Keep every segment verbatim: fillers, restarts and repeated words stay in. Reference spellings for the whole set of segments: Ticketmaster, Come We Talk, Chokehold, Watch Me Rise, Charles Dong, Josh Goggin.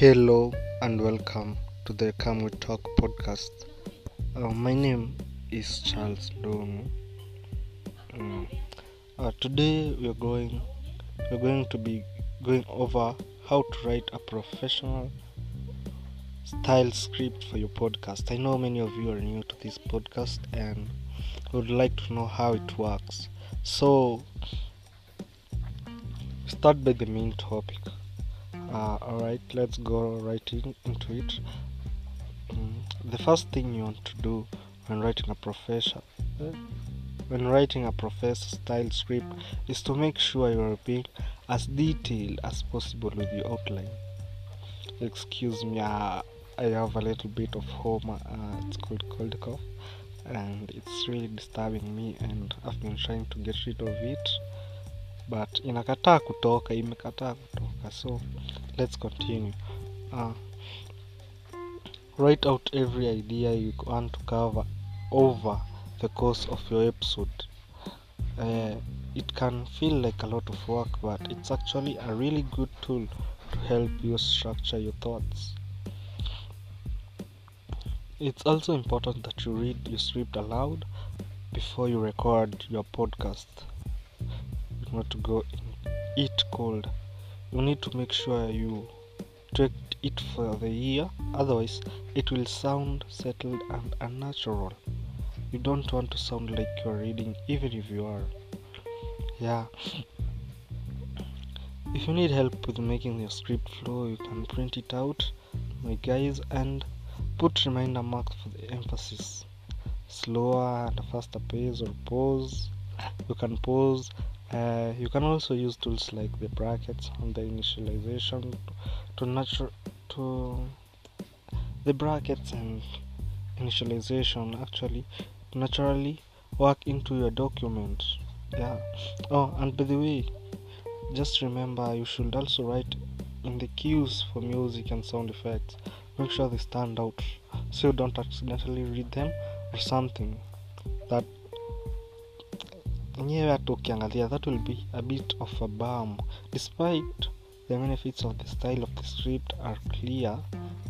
Hello and welcome to the Come We Talk podcast. Uh, my name is Charles Dong. Um, uh, today we are going we are going to be going over how to write a professional style script for your podcast. I know many of you are new to this podcast and would like to know how it works. So start by the main topic. Uh, alright, let's go right in, into it. Um, the first thing you want to do when writing a professional uh, when writing a professional style script is to make sure you are being as detailed as possible with your outline. Excuse me, uh, I have a little bit of home. Uh, it's called cold cough, and it's really disturbing me, and I've been trying to get rid of it, but inakataa kutoka, imekataa kutoka. So let's continue. Uh, write out every idea you want to cover over the course of your episode. Uh, it can feel like a lot of work, but it's actually a really good tool to help you structure your thoughts. It's also important that you read your script aloud before you record your podcast. Not to go in it cold. You need to make sure you take it for the ear, otherwise it will sound settled and unnatural. You don't want to sound like you're reading, even if you are. Yeah. If you need help with making your script flow, you can print it out, my guys, and put reminder marks for the emphasis. Slower and faster pace or pause. You can pause. Uh, you can also use tools like the brackets and the initialization to natu- to the brackets and initialization actually naturally work into your document. Yeah. Oh, and by the way, just remember you should also write in the cues for music and sound effects. Make sure they stand out so you don't accidentally read them or something that that will be a bit of a bum. Despite the benefits of the style of the script are clear,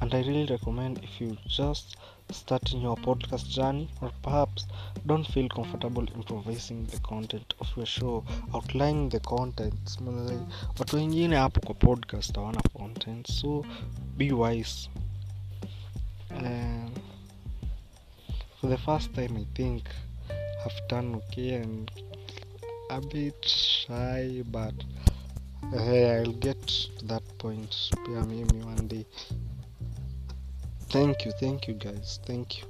and I really recommend if you just starting your podcast journey or perhaps don't feel comfortable improvising the content of your show, outlining the contents. But wengine hapo kwa podcast hawana content, so be wise. And for the first time, I think I've done okay and a bit shy, but hey, I'll get to that point. Pia mimi one day. Thank you, thank you guys, thank you.